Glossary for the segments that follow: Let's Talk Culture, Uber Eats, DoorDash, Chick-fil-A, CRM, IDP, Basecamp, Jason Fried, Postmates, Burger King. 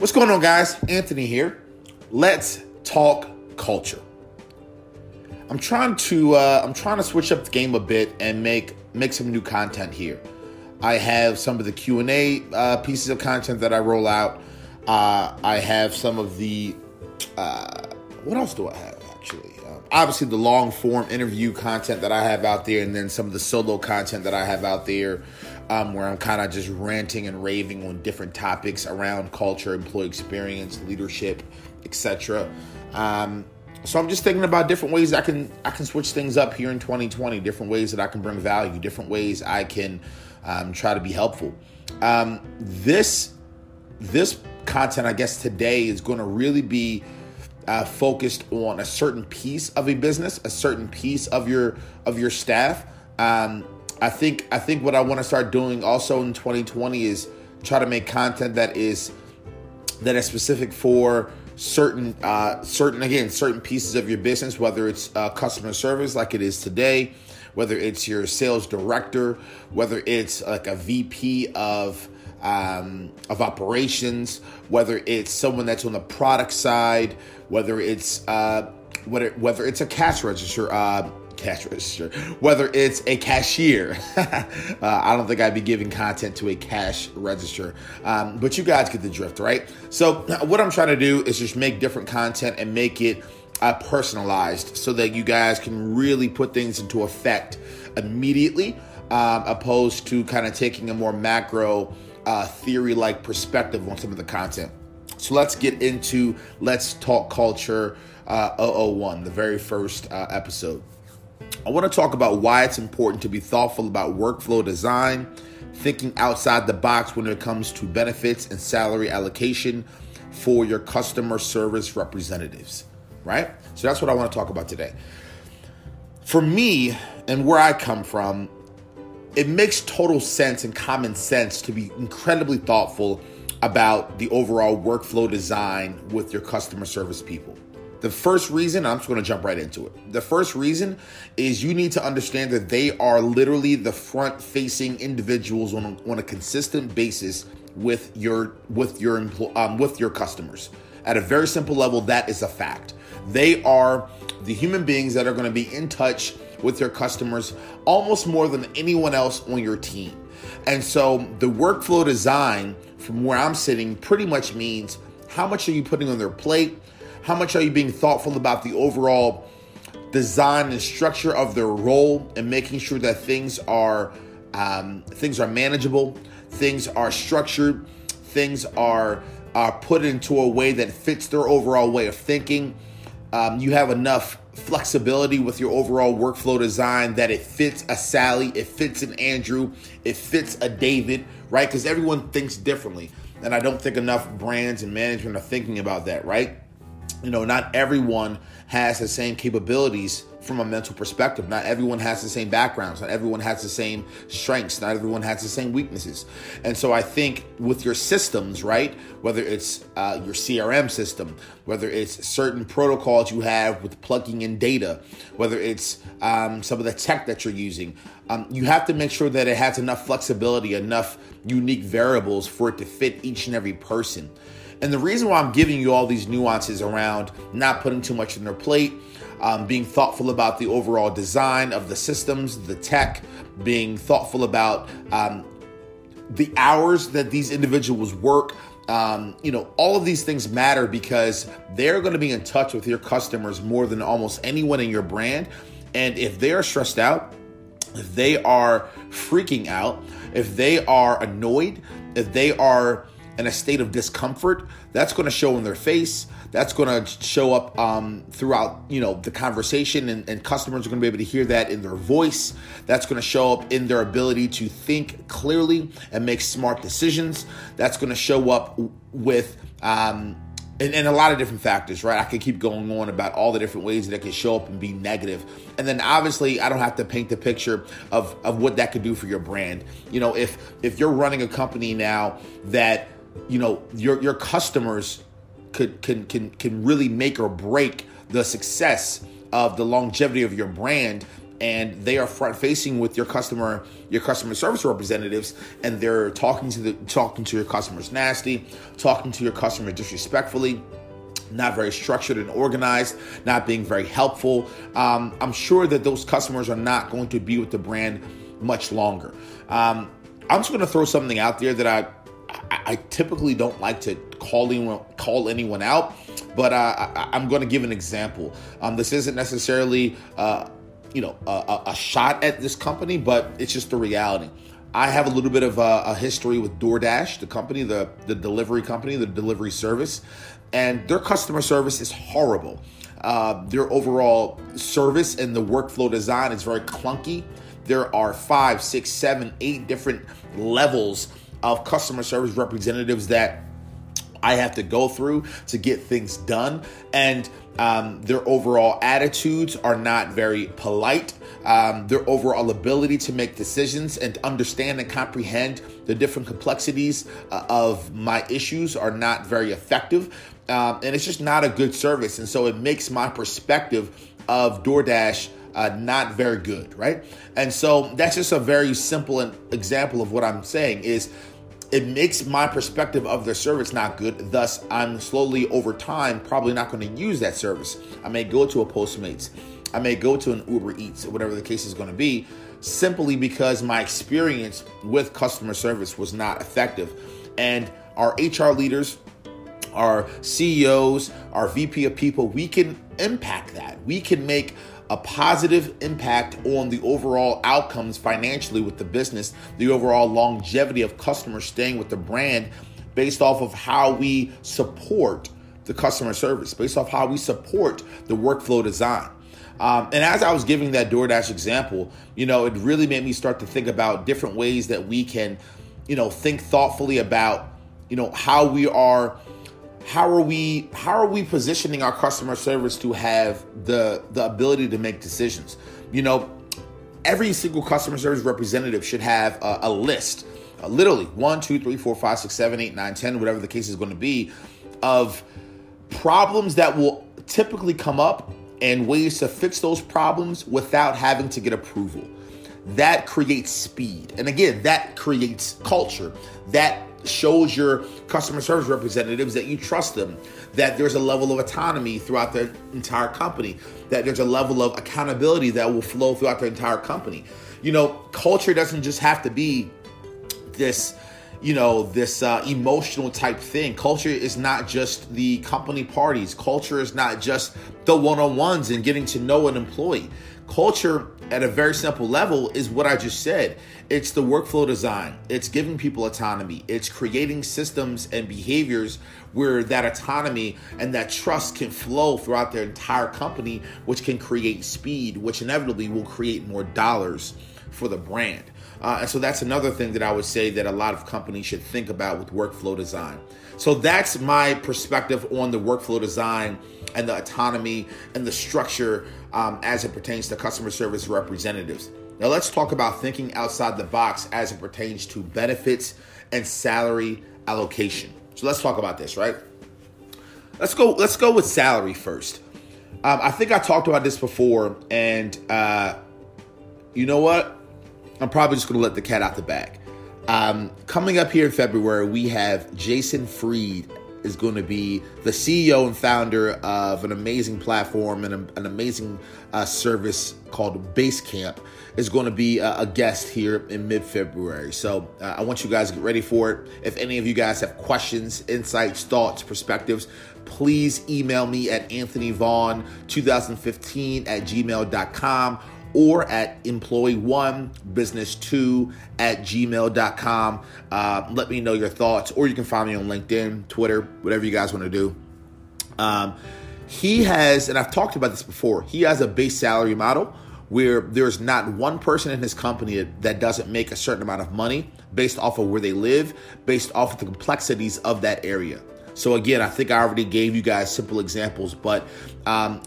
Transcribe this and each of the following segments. What's going on, guys? Anthony here. Let's talk culture. I'm trying to switch up the game a bit and make some new content here. I have some of the Q&A pieces of content that I roll out. I have some of the what else do I have actually? Obviously, the long form interview content that I have out there, and then some of the solo content that I have out there, where I'm kind of just ranting and raving on different topics around culture, employee experience, leadership, etc. So I'm just thinking about different ways I can switch things up here in 2020, different ways that I can bring value, different ways I can try to be helpful. This content, I guess, today is going to really be focused on a certain piece of a business, a certain piece of your staff. I think what I want to start doing also in 2020 is try to make content that is specific for certain pieces of your business, whether it's customer service like it is today, whether it's your sales director, whether it's like a VP of operations, whether it's someone that's on the product side, whether it's a cash register, whether it's a cashier. I don't think I'd be giving content to a cash register, but you guys get the drift, right? So what I'm trying to do is just make different content and make it personalized so that you guys can really put things into effect immediately, opposed to kind of taking a more macro theory-like perspective on some of the content. So let's get into Let's Talk Culture 001, the very first episode. I want to talk about why it's important to be thoughtful about workflow design, thinking outside the box when it comes to benefits and salary allocation for your customer service representatives, right? So that's what I want to talk about today. For me and where I come from, it makes total sense and common sense to be incredibly thoughtful about the overall workflow design with your customer service people. The first reason, I'm just going to jump right into it. The first reason is you need to understand that they are literally the front-facing individuals on a consistent basis with your customers. At a very simple level, that is a fact. They are the human beings that are going to be in touch with your customers almost more than anyone else on your team. And so the workflow design from where I'm sitting pretty much means how much are you putting on their plate? How much are you being thoughtful about the overall design and structure of their role and making sure that things are manageable, things are structured, things are put into a way that fits their overall way of thinking. You have enough flexibility with your overall workflow design that it fits a Sally, it fits an Andrew, it fits a David, right? Because everyone thinks differently. And I don't think enough brands and management are thinking about that, right? You know, not everyone has the same capabilities from a mental perspective. Not everyone has the same backgrounds. Not everyone has the same strengths. Not everyone has the same weaknesses. And so I think with your systems, right, whether it's your CRM system, whether it's certain protocols you have with plugging in data, whether it's some of the tech that you're using, you have to make sure that it has enough flexibility, enough unique variables for it to fit each and every person. And the reason why I'm giving you all these nuances around not putting too much on their plate, being thoughtful about the overall design of the systems, the tech, being thoughtful about the hours that these individuals work, all of these things matter because they're going to be in touch with your customers more than almost anyone in your brand. And if they are stressed out, if they are freaking out, if they are annoyed, if they are in a state of discomfort, that's going to show in their face. That's going to show up throughout, the conversation, and customers are going to be able to hear that in their voice. That's going to show up in their ability to think clearly and make smart decisions. That's going to show up with and a lot of different factors, right? I could keep going on about all the different ways that it can show up and be negative. And then obviously I don't have to paint the picture of what that could do for your brand. If you're running a company now that your customers can really make or break the success of the longevity of your brand, and they are front facing with your customer service representatives, and they're talking to your customers nasty, talking to your customer disrespectfully, not very structured and organized, not being very helpful. I'm sure that those customers are not going to be with the brand much longer. I'm just going to throw something out there that I typically don't like to call anyone out, but I'm going to give an example. This isn't necessarily a shot at this company, but it's just the reality. I have a little bit of a history with DoorDash, the company, the delivery company, the delivery service, and their customer service is horrible. Their overall service and the workflow design is very clunky. There are 5, 6, 7, 8 different levels of customer service representatives that I have to go through to get things done. And their overall attitudes are not very polite. Their overall ability to make decisions and understand and comprehend the different complexities of my issues are not very effective. And it's just not a good service. And so it makes my perspective of DoorDash not very good, right? And so that's just a very simple example of what I'm saying is it makes my perspective of their service not good. Thus, I'm slowly over time probably not going to use that service. I may go to a Postmates. I may go to an Uber Eats, or whatever the case is going to be, simply because my experience with customer service was not effective. And our HR leaders, our CEOs, our VP of people, we can impact that. We can make a positive impact on the overall outcomes financially with the business, the overall longevity of customers staying with the brand based off of how we support the customer service, based off how we support the workflow design. And as I was giving that DoorDash example, it really made me start to think about different ways that we can, think thoughtfully about, how are we positioning our customer service to have the ability to make decisions? Every single customer service representative should have a list, literally 1, 2, 3, 4, 5, 6, 7, 8, 9, 10, whatever the case is going to be, of problems that will typically come up and ways to fix those problems without having to get approval. That creates speed. And again, that creates culture. That shows your customer service representatives that you trust them, that there's a level of autonomy throughout their entire company, that there's a level of accountability that will flow throughout their entire company. Culture doesn't just have to be this, this emotional type thing. Culture is not just the company parties. Culture is not just the one-on-ones and getting to know an employee. Culture at a very simple level is what I just said. It's the workflow design. It's giving people autonomy. It's creating systems and behaviors where that autonomy and that trust can flow throughout their entire company, which can create speed, which inevitably will create more dollars for the brand. And so that's another thing that I would say that a lot of companies should think about with workflow design. So that's my perspective on the workflow design and the autonomy and the structure as it pertains to customer service representatives. Now let's talk about thinking outside the box as it pertains to benefits and salary allocation. So let's talk about this, right? Let's go with salary first. I think I talked about this before, and you know what? I'm probably just going to let the cat out the bag. Coming up here in February, we have Jason Fried is going to be the CEO and founder of an amazing platform and an amazing service called Basecamp, is going to be a guest here in mid-February. So I want you guys to get ready for it. If any of you guys have questions, insights, thoughts, perspectives, please email me at anthonyvaughn2015@gmail.com. or at employee1business2@gmail.com. Let me know your thoughts, or you can find me on LinkedIn, Twitter, whatever you guys want to do. He has, and I've talked about this before, he has a base salary model where there's not one person in his company that doesn't make a certain amount of money based off of where they live, based off of the complexities of that area. So again, I think I already gave you guys simple examples, but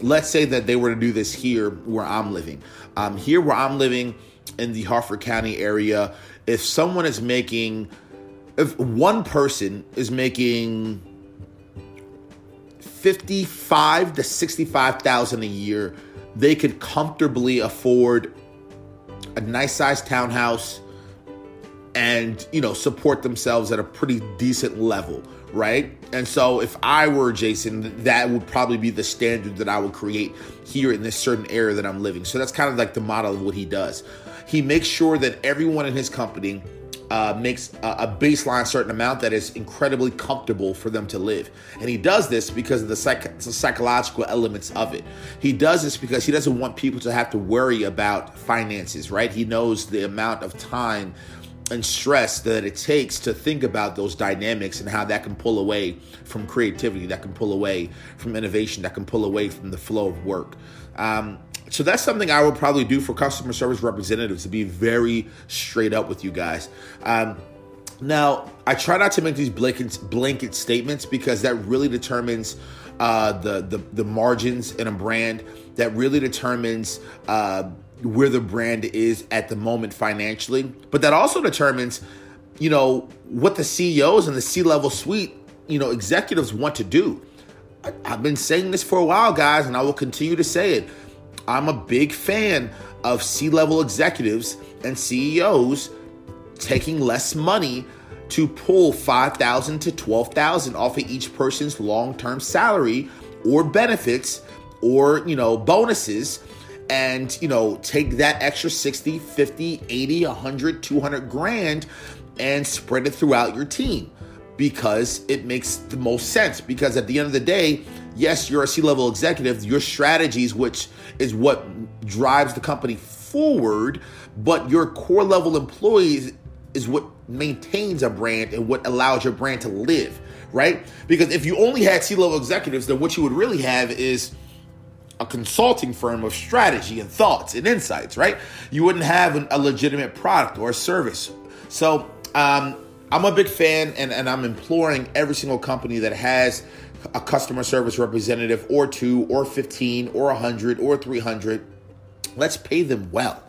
let's say that they were to do this here where I'm living. Here where I'm living in the Harford County area, if one person is making $55,000 to $65,000 a year, they could comfortably afford a nice-sized townhouse and, you know, support themselves at a pretty decent level, right? And so if I were Jason, that would probably be the standard that I would create here in this certain area that I'm living. So that's kind of like the model of what he does. He makes sure that everyone in his company makes a baseline certain amount that is incredibly comfortable for them to live. And he does this because of the psychological elements of it. He does this because he doesn't want people to have to worry about finances, right? He knows the amount of time and stress that it takes to think about those dynamics and how that can pull away from creativity, that can pull away from innovation, that can pull away from the flow of work. So that's something I would probably do for customer service representatives, to be very straight up with you guys. Now, I try not to make these blanket statements, because that really determines the margins in a brand. That really determines where the brand is at the moment financially. But that also determines, you know, what the CEOs and the C-level suite, you know, executives want to do. I've been saying this for a while, guys, and I will continue to say it. I'm a big fan of C-level executives and CEOs taking less money to pull $5,000 to $12,000 off of each person's long-term salary or benefits or, you know, bonuses, and, you know, take that extra 60, 50, 80, 100, 200 grand and spread it throughout your team, because it makes the most sense. Because at the end of the day, yes, you're a C-level executive, your strategies, which is what drives the company forward, but your core level employees is what maintains a brand and what allows your brand to live, right? Because if you only had C-level executives, then what you would really have is a consulting firm of strategy and thoughts and insights, right? You wouldn't have a legitimate product or a service. So I'm a big fan, and I'm imploring every single company that has a customer service representative or two or 15 or 100 or 300, let's pay them well.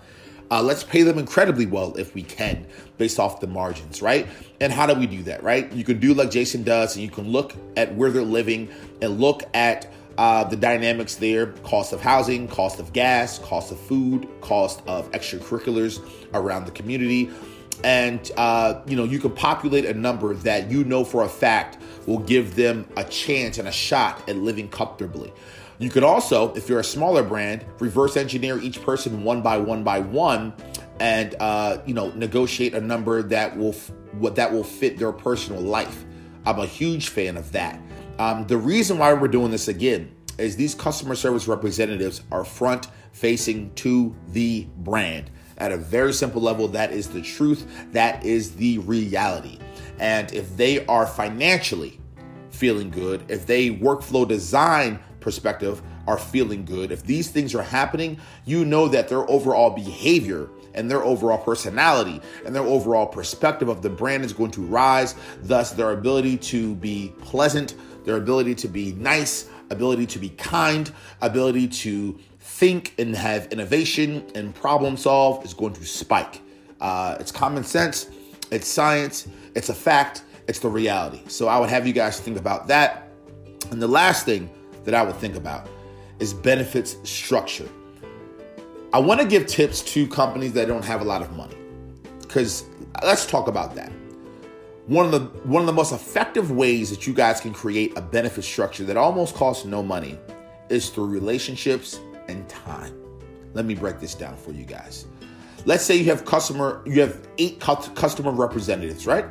Let's pay them incredibly well if we can, based off the margins, right? And how do we do that, right? You can do like Jason does, and you can look at where they're living and look at the dynamics there, cost of housing, cost of gas, cost of food, cost of extracurriculars around the community. And, you know, you can populate a number that you know for a fact will give them a chance and a shot at living comfortably. You could also, if you're a smaller brand, reverse engineer each person one by one and, you know, negotiate a number that will fit their personal life. I'm a huge fan of that. The reason why we're doing this again is these customer service representatives are front facing to the brand at a very simple level. That is the truth. That is the reality. And if they are financially feeling good, if they workflow design perspective are feeling good, if these things are happening, you know that their overall behavior and their overall personality and their overall perspective of the brand is going to rise. Thus, their ability to be pleasant, their ability to be nice, ability to be kind, ability to think and have innovation and problem solve is going to spike. It's common sense. It's science. It's a fact. It's the reality. So I would have you guys think about that. And the last thing that I would think about is benefits structure. I want to give tips to companies that don't have a lot of money, because let's talk about that. One of the most effective ways that you guys can create a benefit structure that almost costs no money is through relationships and time. Let me break this down for you guys. Let's say you have 8 customer representatives, right?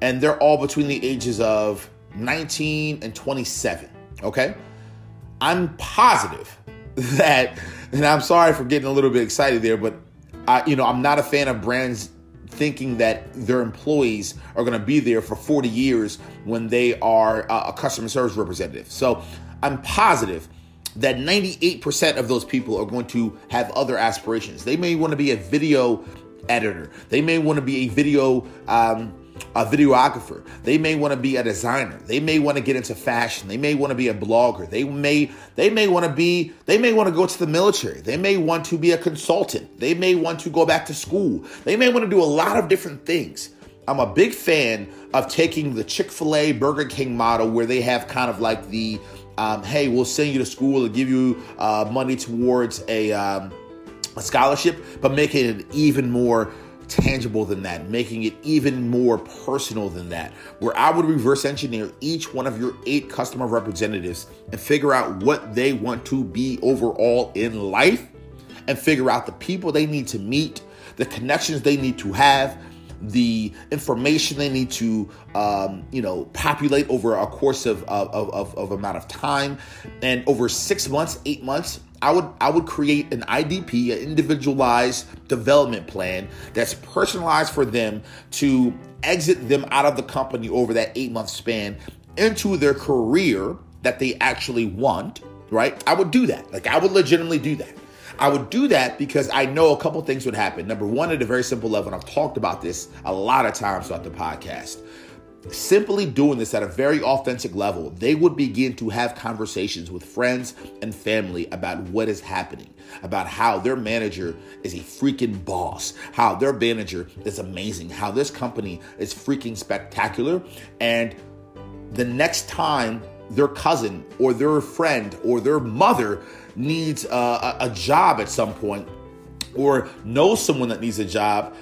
And they're all between the ages of 19 and 27, okay? I'm positive that, and I'm sorry for getting a little bit excited there, but I'm not a fan of brands thinking that their employees are going to be there for 40 years when they are a customer service representative. So I'm positive that 98% of those people are going to have other aspirations. They may want to be a video editor. They may want to be a videographer. They may want to be a designer. They may want to get into fashion. They may want to be a blogger. They may want to go to the military. They may want to be a consultant. They may want to go back to school. They may want to do a lot of different things. I'm a big fan of taking the Chick-fil-A, Burger King model, where they have kind of like the, hey, we'll send you to school and give you money towards a scholarship, but making it even more tangible than that, making it even more personal than that, where I would reverse engineer each one of your 8 customer representatives and figure out what they want to be overall in life and figure out the people they need to meet, the connections they need to have, the information they need to, populate over a course of amount of time. And over 6 months, 8 months, I would create an IDP, an individualized development plan that's personalized for them to exit them out of the company over that 8-month span into their career that they actually want, right? I would do that. Like, I would legitimately do that. I would do that because I know a couple things would happen. Number one, at a very simple level, and I've talked about this a lot of times throughout the podcast, simply doing this at a very authentic level, they would begin to have conversations with friends and family about what is happening, about how their manager is a freaking boss, how their manager is amazing, how this company is freaking spectacular. And the next time their cousin or their friend or their mother needs a job at some point, or knows someone that needs a job,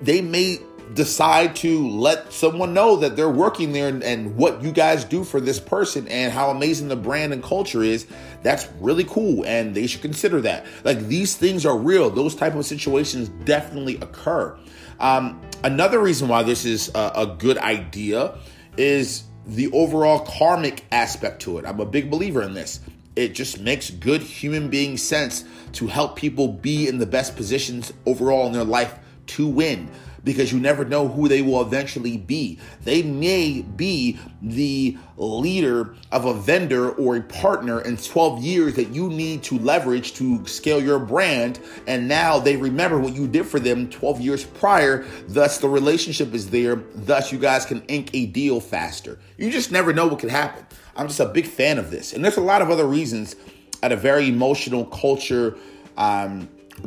they may decide to let someone know that they're working there and what you guys do for this person and how amazing the brand and culture is. That's really cool, and they should consider that. Like, these things are real. Those type of situations definitely occur. Another reason why this is a good idea is the overall karmic aspect to it. I'm a big believer in this. It just makes good human being sense to help people be in the best positions overall in their life to win, because you never know who they will eventually be. They may be the leader of a vendor or a partner in 12 years that you need to leverage to scale your brand, and now they remember what you did for them 12 years prior, thus the relationship is there, thus you guys can ink a deal faster. You just never know what can happen. I'm just a big fan of this. And there's a lot of other reasons at a very emotional culture,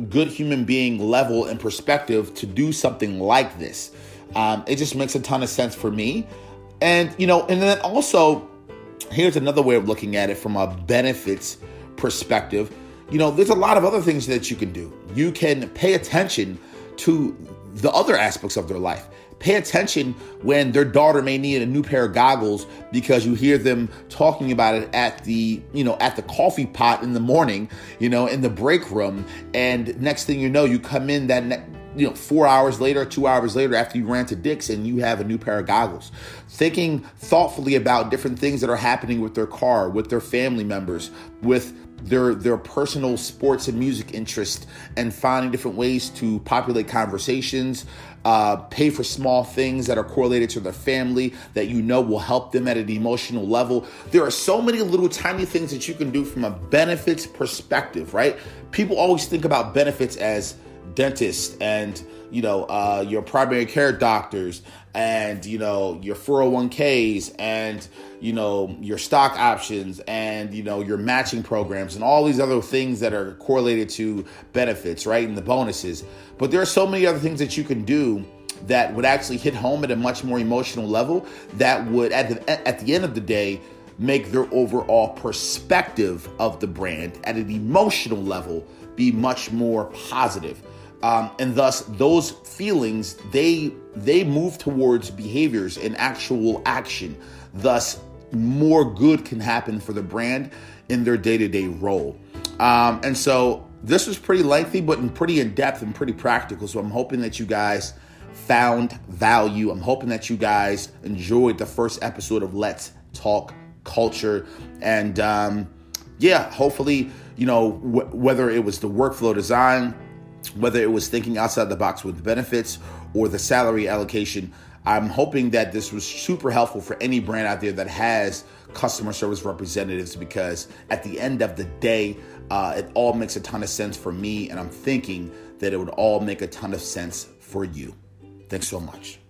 good human being level and perspective to do something like this. It just makes a ton of sense for me. And, and then also, here's another way of looking at it from a benefits perspective. There's a lot of other things that you can do. You can pay attention to the other aspects of their life. Pay attention when their daughter may need a new pair of goggles because you hear them talking about it at the, at the coffee pot in the morning, in the break room. And next thing you know, you come in that 4 hours later, 2 hours later, after you ran to Dick's, and you have a new pair of goggles. Thinking thoughtfully about different things that are happening with their car, with their family members, with their personal sports and music interest, and finding different ways to populate conversations, pay for small things that are correlated to their family that will help them at an emotional level. There are so many little tiny things that you can do from a benefits perspective, right? People always think about benefits as dentists and, your primary care doctors and, your 401ks and, your stock options and, your matching programs and all these other things that are correlated to benefits, right? And the bonuses. But there are so many other things that you can do that would actually hit home at a much more emotional level that would, at the end of the day, make their overall perspective of the brand at an emotional level be much more positive. And thus those feelings, they move towards behaviors and actual action. Thus more good can happen for the brand in their day-to-day role. And so this was pretty lengthy, but pretty in-depth and pretty practical. So I'm hoping that you guys found value. I'm hoping that you guys enjoyed the first episode of Let's Talk Culture. And hopefully, whether it was the workflow design, whether it was thinking outside the box with benefits, or the salary allocation, I'm hoping that this was super helpful for any brand out there that has customer service representatives, because at the end of the day, it all makes a ton of sense for me, and I'm thinking that it would all make a ton of sense for you. Thanks so much.